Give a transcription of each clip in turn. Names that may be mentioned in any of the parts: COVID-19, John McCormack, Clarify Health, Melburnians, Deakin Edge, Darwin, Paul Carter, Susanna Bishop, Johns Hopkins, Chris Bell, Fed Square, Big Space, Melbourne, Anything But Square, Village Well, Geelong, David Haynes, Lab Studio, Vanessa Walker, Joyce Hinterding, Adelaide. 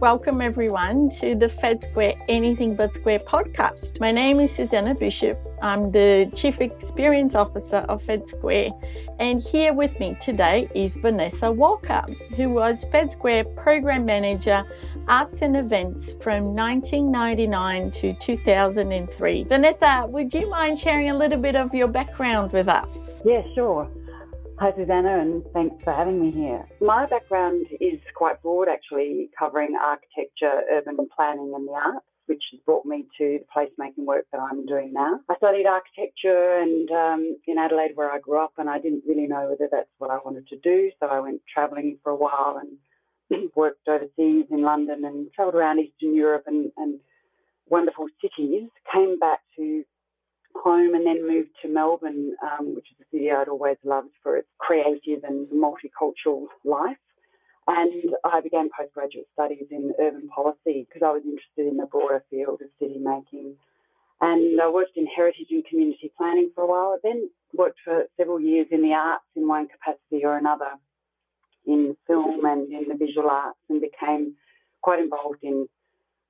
Welcome everyone to the Fed Square Anything But Square podcast. My name is Susanna Bishop. I'm the Chief Experience Officer of Fed Square, and here with me today is Vanessa Walker, who was Fed Square Program Manager, Arts and Events from 1999 to 2003. Vanessa, would you mind sharing a little bit of your background with us? Yeah, sure. Hi Susanna, and thanks for having me here. My background is quite broad actually, covering architecture, urban planning and the arts, which has brought me to the placemaking work that I'm doing now. I studied architecture and in Adelaide where I grew up, and I didn't really know whether that's what I wanted to do, so I went travelling for a while and worked overseas in London and travelled around Eastern Europe and wonderful cities, came back to home and then moved to Melbourne, which is a city I'd always loved for its creative and multicultural life. And I began postgraduate studies in urban policy because I was interested in the broader field of city making. And I worked in heritage and community planning for a while. I then worked for several years in the arts in one capacity or another, in film and in the visual arts, and became quite involved in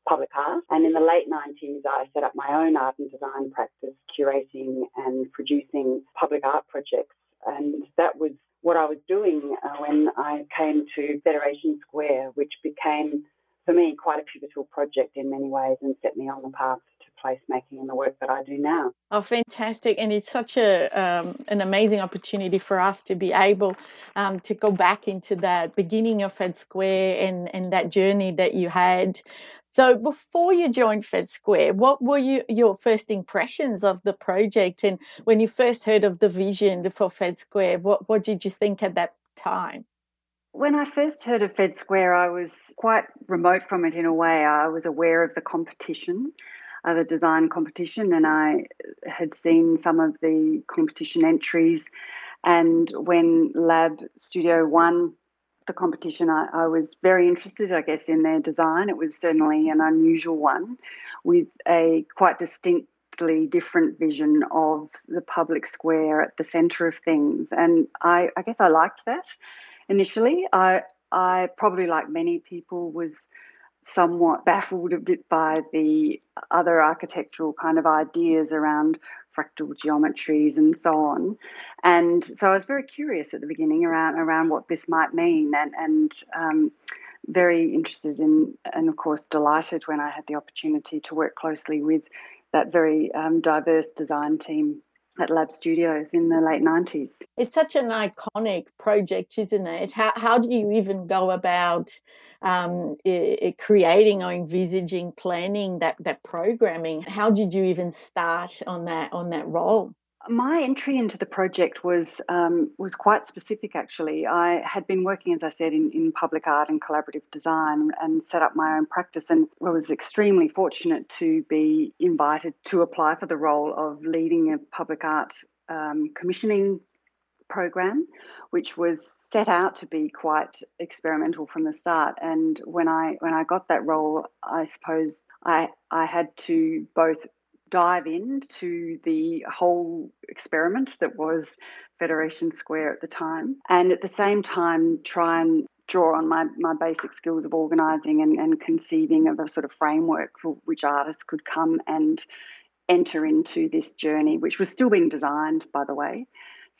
public art. And in the late 90s, I set up my own art and design practice, curating and producing public art projects. And that was what I was doing when I came to Federation Square, which became, for me, quite a pivotal project in many ways and set me on the path placemaking and the work that I do now. Oh, fantastic. And it's such an amazing opportunity for us to be able to go back into that beginning of Fed Square and that journey that you had. So before you joined Fed Square, what were your first impressions of the project? And when you first heard of the vision for Fed Square, what did you think at that time? When I first heard of Fed Square, I was quite remote from it in a way. I was aware of the competition, the design competition, and I had seen some of the competition entries, and when Lab Studio won the competition, I was very interested, I guess, in their design. It was certainly an unusual one with a quite distinctly different vision of the public square at the centre of things, and I guess I liked that initially. I probably, like many people, was somewhat baffled a bit by the other architectural kind of ideas around fractal geometries and so on. And so I was very curious at the beginning around what this might mean, and very interested in, and of course delighted when I had the opportunity to work closely with that very diverse design team at Lab Studios in the late 90s. It's such an iconic project, isn't it? How do you even go about creating or envisaging, planning that programming? How did you even start on that role? My entry into the project was quite specific, actually. I had been working, as I said, in public art and collaborative design, and set up my own practice, and I was extremely fortunate to be invited to apply for the role of leading a public art commissioning program, which was set out to be quite experimental from the start. And when I got that role, I suppose I had to both dive into the whole experiment that was Federation Square at the time, and at the same time try and draw on my basic skills of organising and conceiving of a sort of framework for which artists could come and enter into this journey, which was still being designed, by the way.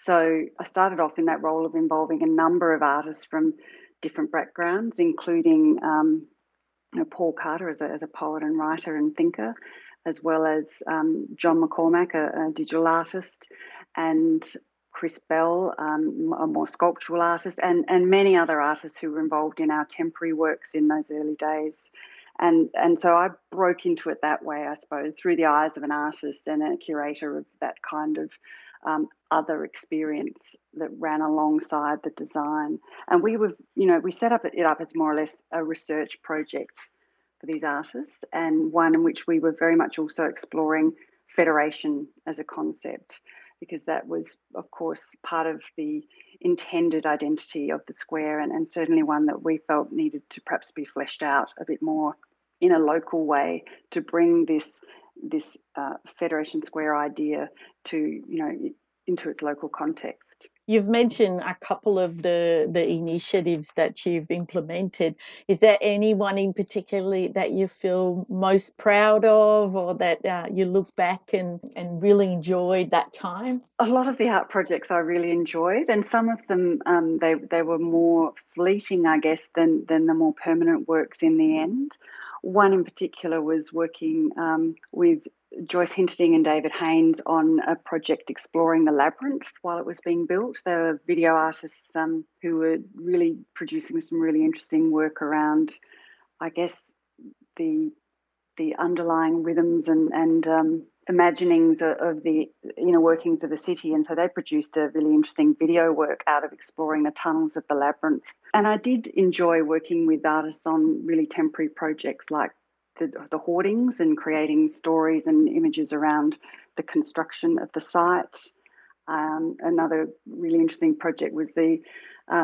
So I started off in that role of involving a number of artists from different backgrounds, including Paul Carter as a poet and writer and thinker, as well as John McCormack, a digital artist, and Chris Bell, a more sculptural artist, and many other artists who were involved in our temporary works in those early days. And so I broke into it that way, I suppose, through the eyes of an artist and a curator of that kind of other experience that ran alongside the design. And we were, we set up it up as more or less a research project for these artists, and one in which we were very much also exploring federation as a concept, because that was, of course, part of the intended identity of the square, and certainly one that we felt needed to perhaps be fleshed out a bit more in a local way to bring this Federation Square idea to, into its local context. You've mentioned a couple of the initiatives that you've implemented. Is there anyone in particular that you feel most proud of, or that you look back and really enjoyed that time? A lot of the art projects I really enjoyed, and some of them they were more fleeting, I guess, than the more permanent works in the end. One in particular was working with Joyce Hinterding and David Haynes on a project exploring the labyrinth while it was being built. They were video artists who were really producing some really interesting work around, I guess, the underlying rhythms and imaginings of the inner workings of the city. And so they produced a really interesting video work out of exploring the tunnels of the labyrinth. And I did enjoy working with artists on really temporary projects like the hoardings and creating stories and images around the construction of the site. Another really interesting project was the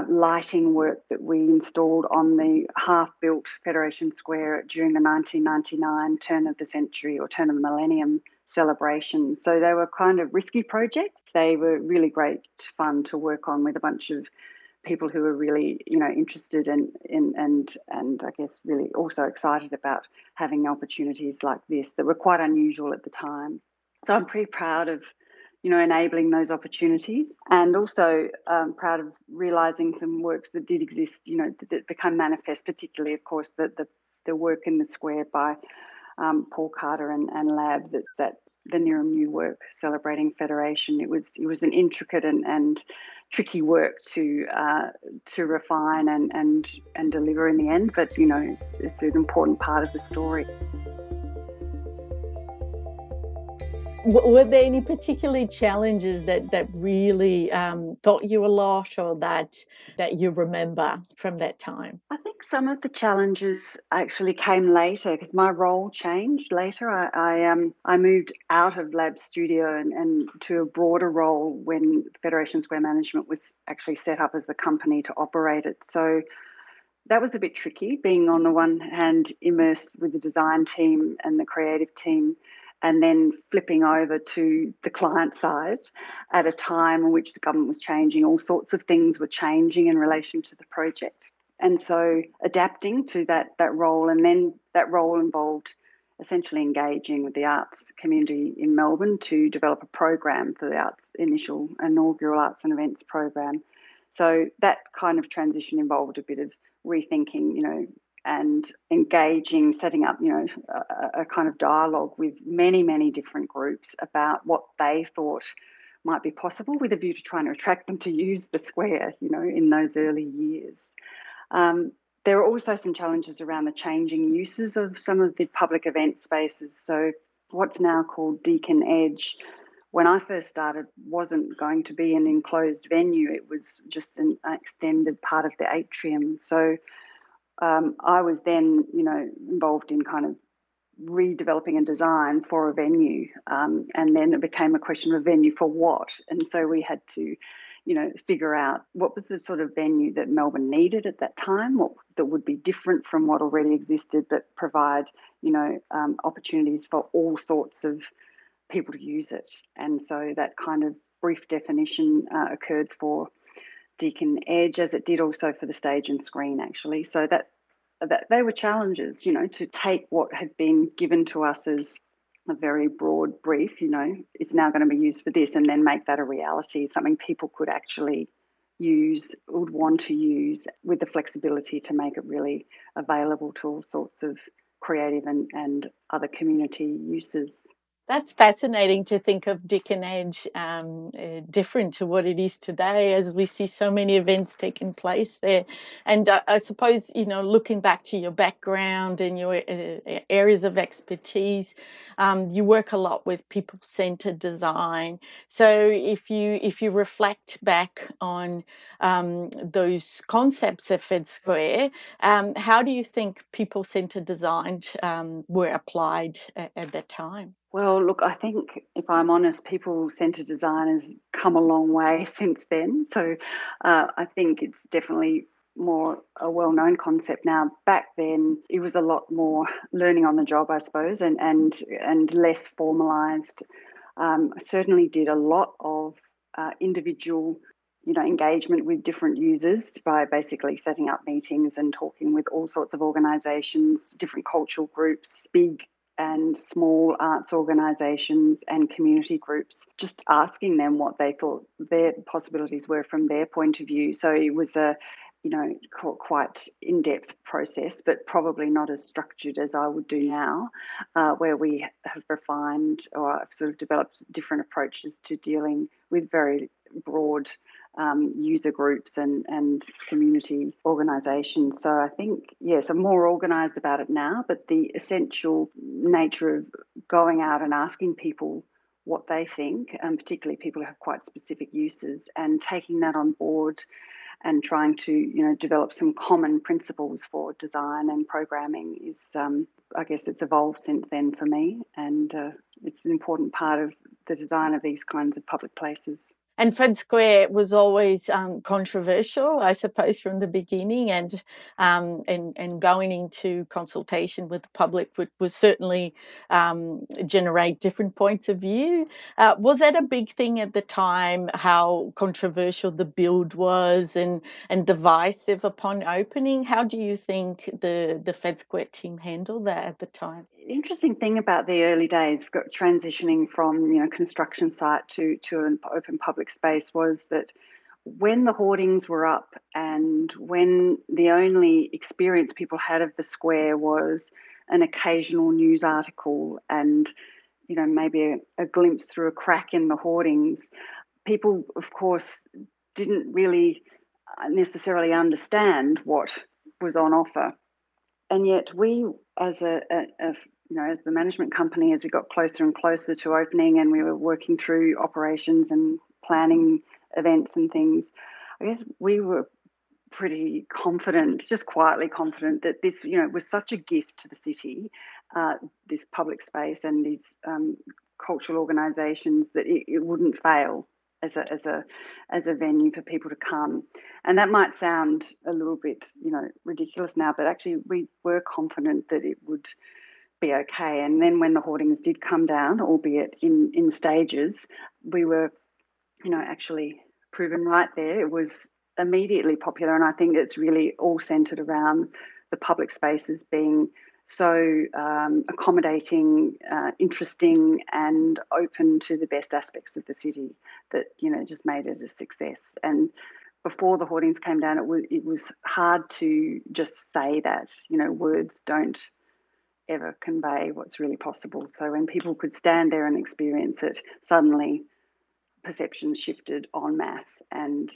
lighting work that we installed on the half-built Federation Square during the 1999 turn of the century or turn of the millennium celebration. So they were kind of risky projects. They were really great fun to work on with a bunch of people who were really, interested and I guess really also excited about having opportunities like this that were quite unusual at the time. So I'm pretty proud of, enabling those opportunities, and also proud of realising some works that did exist, that become manifest, particularly, of course, the work in the square by Paul Carter and Lab, that's the Nearham New work celebrating Federation. It was an intricate and tricky work to refine and deliver in the end, but it's an important part of the story. Were there any particular challenges that really taught you a lot, or that you remember from that time? I think some of the challenges actually came later because my role changed later. I moved out of Lab Studio and to a broader role when Federation Square Management was actually set up as the company to operate it. So that was a bit tricky, being on the one hand immersed with the design team and the creative team, and then flipping over to the client side at a time in which the government was changing. All sorts of things were changing in relation to the project. And so adapting to that role, and then that role involved essentially engaging with the arts community in Melbourne to develop a program for the inaugural arts and events program. So that kind of transition involved a bit of rethinking, and engaging, setting up, a kind of dialogue with many, many different groups about what they thought might be possible, with a view to trying to attract them to use the square, in those early years. There are also some challenges around the changing uses of some of the public event spaces. So what's now called Deakin Edge, when I first started, wasn't going to be an enclosed venue. It was just an extended part of the atrium. So I was then, involved in kind of redeveloping a design for a venue, and then it became a question of a venue for what. And so we had to, figure out what was the sort of venue that Melbourne needed at that time, that would be different from what already existed, but provide, opportunities for all sorts of people to use it. And so that kind of brief definition occurred for Deakin Edge, as it did also for the stage and screen, actually. So that they were challenges, to take what had been given to us as a very broad brief, is now going to be used for this, and then make that a reality, something people could actually use, would want to use, with the flexibility to make it really available to all sorts of creative and other community uses. That's fascinating to think of Deakin Edge different to what it is today, as we see so many events taking place there. And I suppose, looking back to your background and your areas of expertise, you work a lot with people-centered design. So if you reflect back on those concepts at Fed Square, how do you think people-centered design were applied at that time? Well, look, I think, if I'm honest, people-centred design has come a long way since then. So I think it's definitely more a well-known concept now. Back then, it was a lot more learning on the job, I suppose, and less formalised. I certainly did a lot of individual you know, engagement with different users by basically setting up meetings and talking with all sorts of organisations, different cultural groups, big and small arts organisations and community groups, just asking them what they thought their possibilities were from their point of view. So it was a, you know, quite in-depth process, but probably not as structured as I would do now, where we have refined or sort of developed different approaches to dealing with very broad user groups and community organisations. So I think, yes, I'm more organised about it now, but the essential nature of going out and asking people what they think, and particularly people who have quite specific uses, and taking that on board and trying to, you know, develop some common principles for design and programming is, I guess it's evolved since then for me, and it's an important part of the design of these kinds of public places. And Fed Square was always controversial, I suppose, from the beginning, and going into consultation with the public would certainly generate different points of view. Was that a big thing at the time, how controversial the build was and divisive upon opening? How do you think the Fed Square team handled that at the time? Interesting thing about the early days, transitioning from, you know, construction site to an open public space, was that when the hoardings were up and when the only experience people had of the square was an occasional news article and, you know, maybe a glimpse through a crack in the hoardings, people, of course, didn't really necessarily understand what was on offer. And yet we, as a you know, as the management company, as we got closer and closer to opening and we were working through operations and planning events and things, I guess we were pretty confident, just quietly confident, that this, you know, was such a gift to the city, this public space and these cultural organisations, that it wouldn't fail as a venue for people to come. And that might sound a little bit, you know, ridiculous now, but actually we were confident that it would be okay. And then when the hoardings did come down, albeit in stages, we were, you know, actually proven right there. It was immediately popular, and I think it's really all centred around the public spaces being so accommodating, interesting and open to the best aspects of the city, that, you know, just made it a success. And before the hoardings came down, it was hard to just say that, you know, words don't ever convey what's really possible. So when people could stand there and experience it, suddenly perceptions shifted en masse, and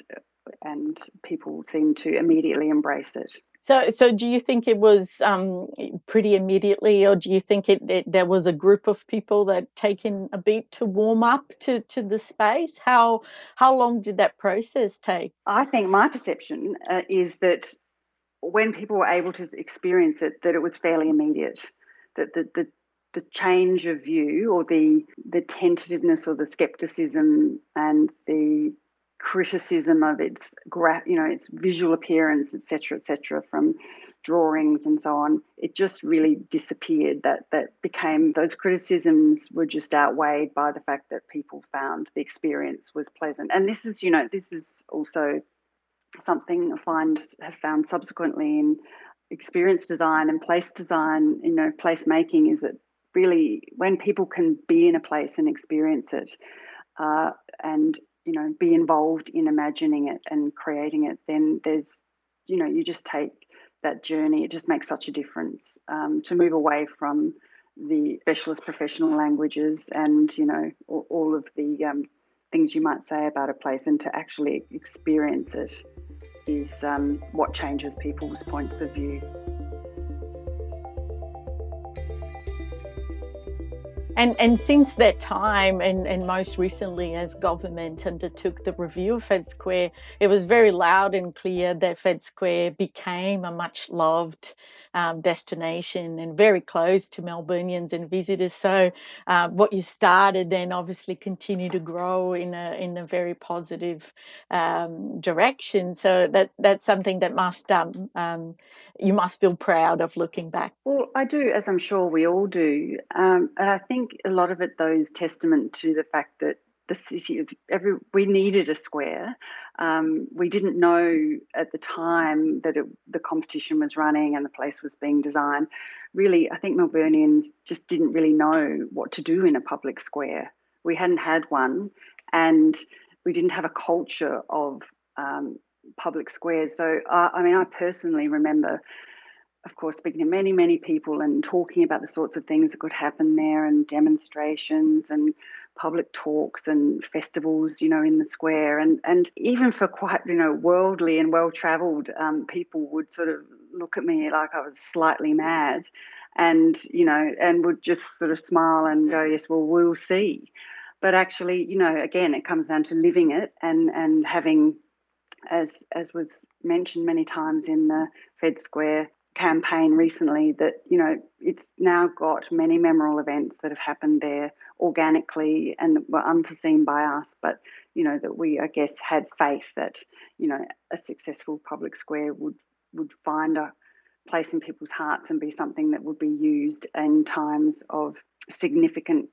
people seemed to immediately embrace it. So do you think it was pretty immediately, or do you think there was a group of people that taken a beat to warm up to the space? How long did that process take? I think my perception is that when people were able to experience it, that it was fairly immediate, that the change of view, or the tentativeness or the scepticism and the criticism of its, you know, its visual appearance, et cetera, from drawings and so on, it just really disappeared. That became, those criticisms were just outweighed by the fact that people found the experience was pleasant. And this is, you know, this is also something I have found subsequently in experience design and place design, you know, place making, is that really when people can be in a place and experience it, and, you know, be involved in imagining it and creating it, then there's, you know, you just take that journey. It just makes such a difference to move away from the specialist professional languages and, you know, all of the things you might say about a place, and to actually experience it is what changes people's points of view. And since that time, and most recently as government undertook the review of Fed Square, it was very loud and clear that Fed Square became a much-loved destination and very close to Melburnians and visitors. So what you started then obviously continued to grow in a very positive direction. So that's something that must you must feel proud of looking back. Well, I do, as I'm sure we all do, and I think a lot of it though is testament to the fact that the city, we needed a square. We didn't know at the time that the competition was running and the place was being designed. Really, I think Melburnians just didn't really know what to do in a public square. We hadn't had one, and we didn't have a culture of public squares. So, I personally remember, of course, speaking to many, many people and talking about the sorts of things that could happen there, and demonstrations and public talks and festivals, in the square. And even for quite, worldly and well-travelled people would sort of look at me like I was slightly mad and, and would just sort of smile and go, yes, well, we'll see. But actually, again, it comes down to living it and having, as was mentioned many times in the Fed Square campaign recently, that it's now got many memorable events that have happened there organically and were unforeseen by us, but that we, I guess, had faith that a successful public square would find a place in people's hearts and be something that would be used in times of significant,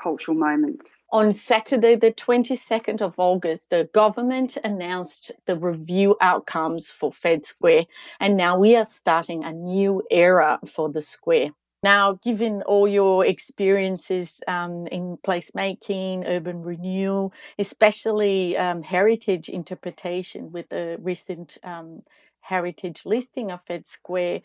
cultural moments. On Saturday, the 22nd of August, the government announced the review outcomes for Fed Square, and now we are starting a new era for the square. Now, given all your experiences in placemaking, urban renewal, especially heritage interpretation with the recent heritage listing of Fed Square,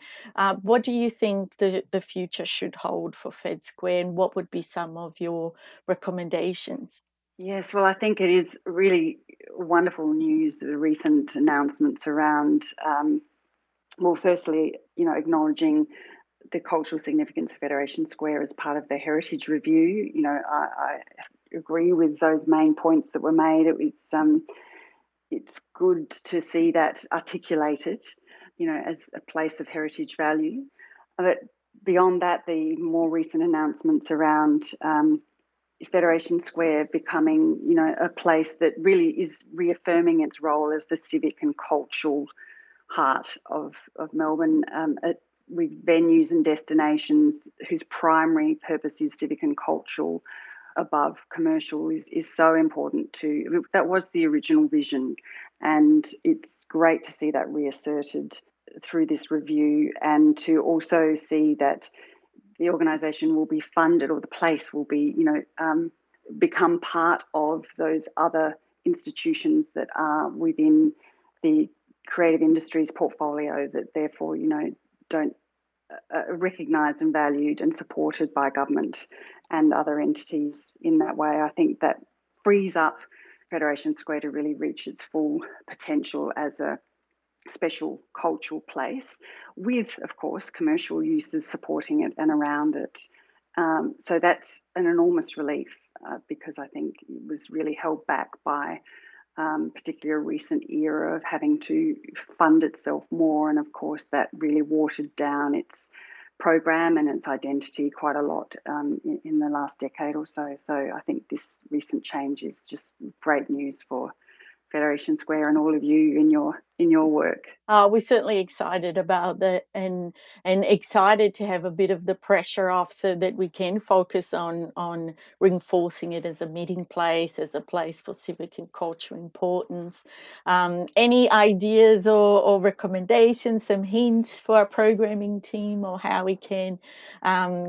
what do you think the future should hold for Fed Square, and what would be some of your recommendations? Yes, well, I think it is really wonderful news, the recent announcements around, firstly, acknowledging the cultural significance of Federation Square as part of the heritage review. I agree with those main points that were made. It was it's good to see that articulated, as a place of heritage value. But beyond that, the more recent announcements around Federation Square becoming, a place that really is reaffirming its role as the civic and cultural heart of Melbourne, with venues and destinations whose primary purpose is civic and cultural above commercial is so important to. That was the original vision, and it's great to see that reasserted through this review, and to also see that the organisation will be funded, or the place will be, become part of those other institutions that are within the creative industries portfolio, that therefore, don't recognised and valued and supported by government and other entities in that way. I think that frees up Federation Square to really reach its full potential as a special cultural place, with, of course, commercial uses supporting it and around it. So that's an enormous relief, because I think it was really held back by particularly a recent era of having to fund itself more, and of course that really watered down its program and its identity quite a lot in the last decade or so. So I think this recent change is just great news for Federation Square and all of you in your work. We're certainly excited about that, and excited to have a bit of the pressure off, so that we can focus on reinforcing it as a meeting place, as a place for civic and cultural importance. Any ideas or recommendations, some hints for our programming team, or how we can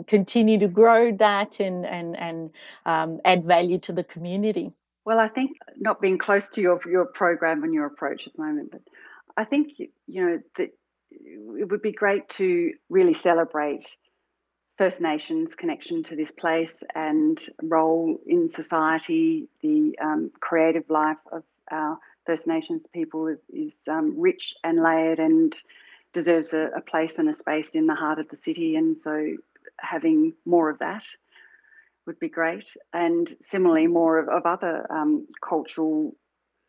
continue to grow that and add value to the community? Well, I think not being close to your program and your approach at the moment, but I think, that it would be great to really celebrate First Nations connection to this place and role in society. The creative life of our First Nations people is rich and layered, and deserves a place and a space in the heart of the city. And so having more of that would be great, and similarly more of other cultural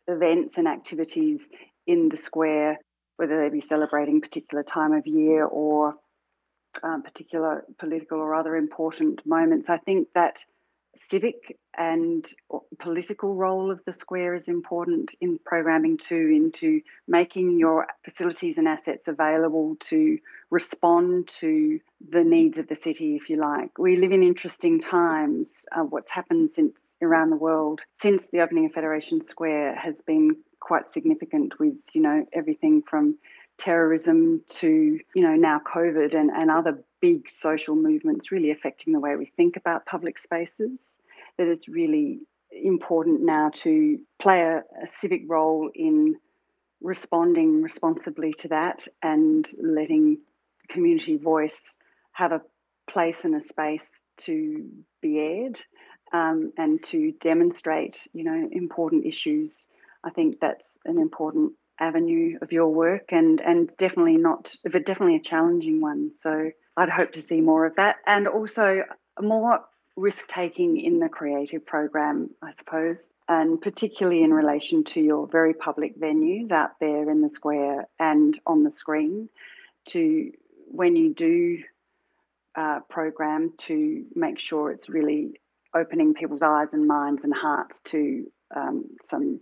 events and activities in the square, whether they be celebrating particular time of year or particular political or other important moments. I think that civic and political role of the square is important in programming too, into making your facilities and assets available to respond to the needs of the city, if you like. We live in interesting times. What's happened since around the world since the opening of Federation Square has been quite significant, with, you know, everything from terrorism to, you know, now COVID and other big social movements really affecting the way we think about public spaces, that it's really important now to play a civic role in responding responsibly to that and letting community voice have a place and a space to be aired and to demonstrate, you know, important issues. I think that's an important avenue of your work and definitely not, but definitely a challenging one. So I'd hope to see more of that, and also more risk-taking in the creative program, I suppose, and particularly in relation to your very public venues out there in the square and on the screen, to when you do program, to make sure it's really opening people's eyes and minds and hearts to some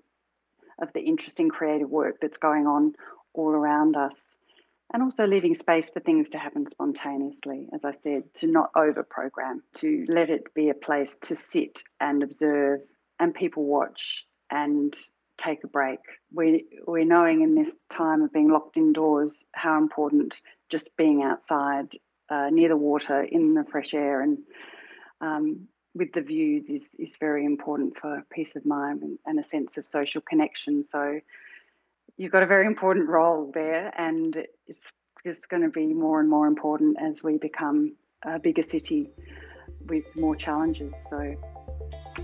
of the interesting creative work that's going on all around us. And also leaving space for things to happen spontaneously, as I said, to not over-program, to let it be a place to sit and observe and people watch and take a break. We're knowing in this time of being locked indoors how important just being outside near the water in the fresh air and with the views is very important for peace of mind and a sense of social connection. So you've got a very important role there, and it's just going to be more and more important as we become a bigger city with more challenges. So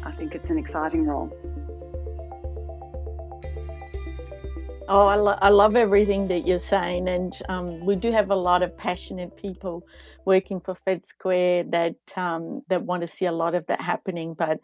I think it's an exciting role. Oh, I love everything that you're saying, and we do have a lot of passionate people working for Fed Square that want to see a lot of that happening. But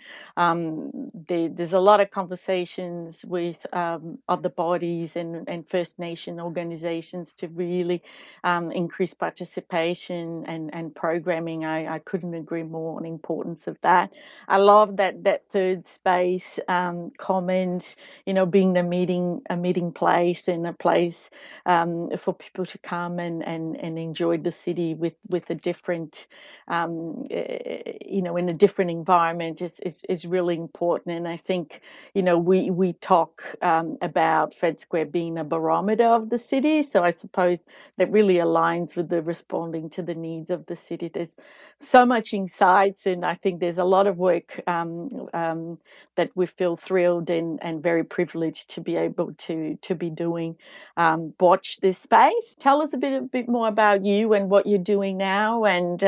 there's a lot of conversations with other bodies and First Nation organisations to really increase participation and programming. I couldn't agree more on the importance of that. I love that third space comment. You know, being a meeting place. And a place for people to come and enjoy the city with a different, in a different environment is really important. And I think, you know, we talk about Fed Square being a barometer of the city. So I suppose that really aligns with the responding to the needs of the city. There's so much insights, and I think there's a lot of work that we feel thrilled and very privileged to be able to be doing. Watch this space. Tell us a bit more about you and what you're doing now, and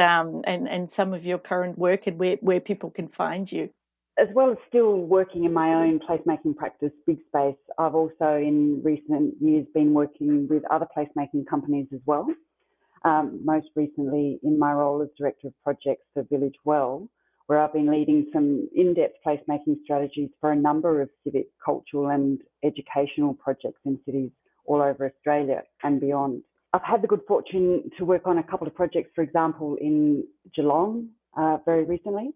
some of your current work, and where people can find you. As well as still working in my own placemaking practice, Big Space, I've also in recent years been working with other placemaking companies as well. Most recently in my role as Director of Projects for Village Well, where I've been leading some in-depth placemaking strategies for a number of civic, cultural and educational projects in cities all over Australia and beyond. I've had the good fortune to work on a couple of projects, for example, in Geelong very recently,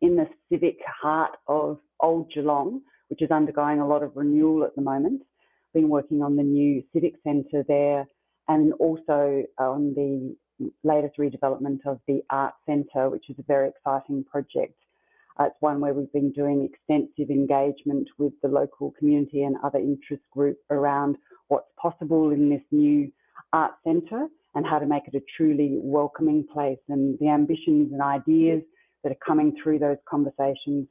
in the civic heart of Old Geelong, which is undergoing a lot of renewal at the moment. I've been working on the new civic centre there, and also on the latest redevelopment of the Art Centre, which is a very exciting project. It's one where we've been doing extensive engagement with the local community and other interest group around what's possible in this new art centre and how to make it a truly welcoming place. And the ambitions and ideas that are coming through those conversations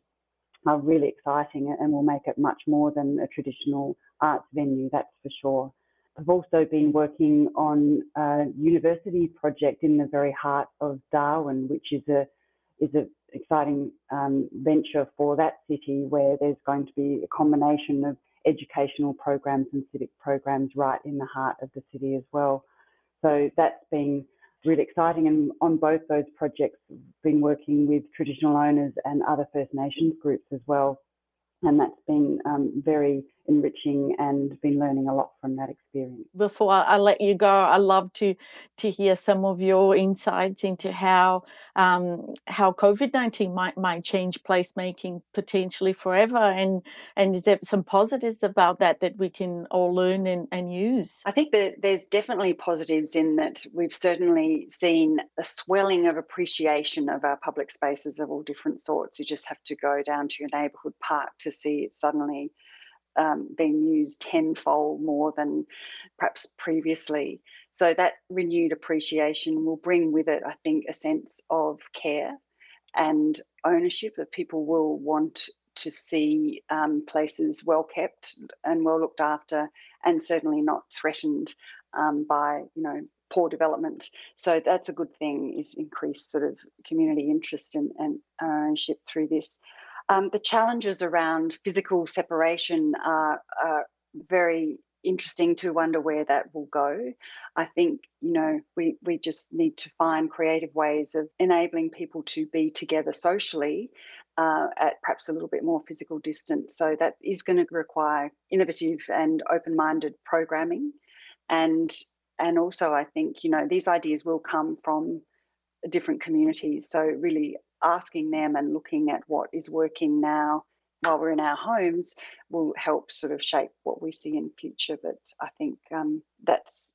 are really exciting and will make it much more than a traditional arts venue, that's for sure. I've also been working on a university project in the very heart of Darwin, which is an exciting venture for that city, where there's going to be a combination of educational programs and civic programs right in the heart of the city as well. So that's been really exciting, and on both those projects I've been working with traditional owners and other First Nations groups as well, and that's been very enriching and been learning a lot from that experience. Before I let you go, I love to hear some of your insights into how COVID-19 might change placemaking potentially forever, and is there some positives about that we can all learn and use? I think that there's definitely positives in that we've certainly seen a swelling of appreciation of our public spaces of all different sorts. You just have to go down to your neighbourhood park to see it suddenly being used tenfold more than perhaps previously. So that renewed appreciation will bring with it, I think, a sense of care and ownership, that people will want to see places well kept and well looked after, and certainly not threatened by, poor development. So that's a good thing, is increased sort of community interest and ownership through this. The challenges around physical separation are very interesting to wonder where that will go. I think, we just need to find creative ways of enabling people to be together socially at perhaps a little bit more physical distance. So that is going to require innovative and open-minded programming. And also, I think, these ideas will come from different communities. So really asking them and looking at what is working now while we're in our homes will help sort of shape what we see in future. But I think that's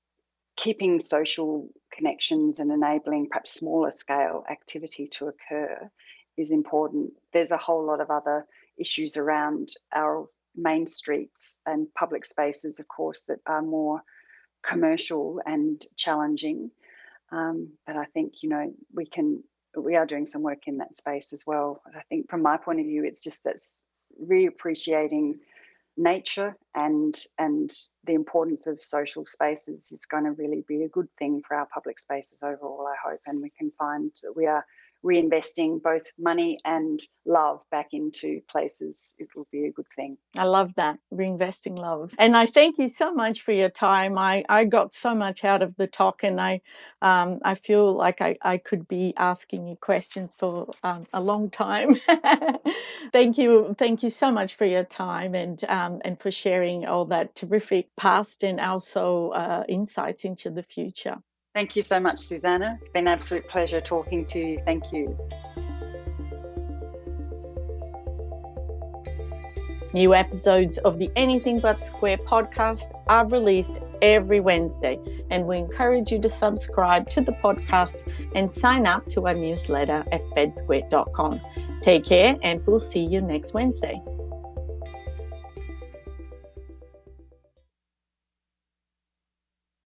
keeping social connections and enabling perhaps smaller scale activity to occur is important. There's a whole lot of other issues around our main streets and public spaces, of course, that are more commercial and challenging. But I think, we are doing some work in that space as well. I think from my point of view, it's just that's reappreciating nature and the importance of social spaces is going to really be a good thing for our public spaces overall, I hope. And we can find that we are reinvesting both money and love back into places, it will be a good thing. I love that, reinvesting love. And I thank you so much for your time. I got so much out of the talk, and I feel like I could be asking you questions for a long time. Thank you so much for your time and for sharing all that terrific past and also insights into the future. Thank you so much, Susanna. It's been an absolute pleasure talking to you. Thank you. New episodes of the Anything But Square podcast are released every Wednesday, and we encourage you to subscribe to the podcast and sign up to our newsletter at fedsquare.com. Take care, and we'll see you next Wednesday.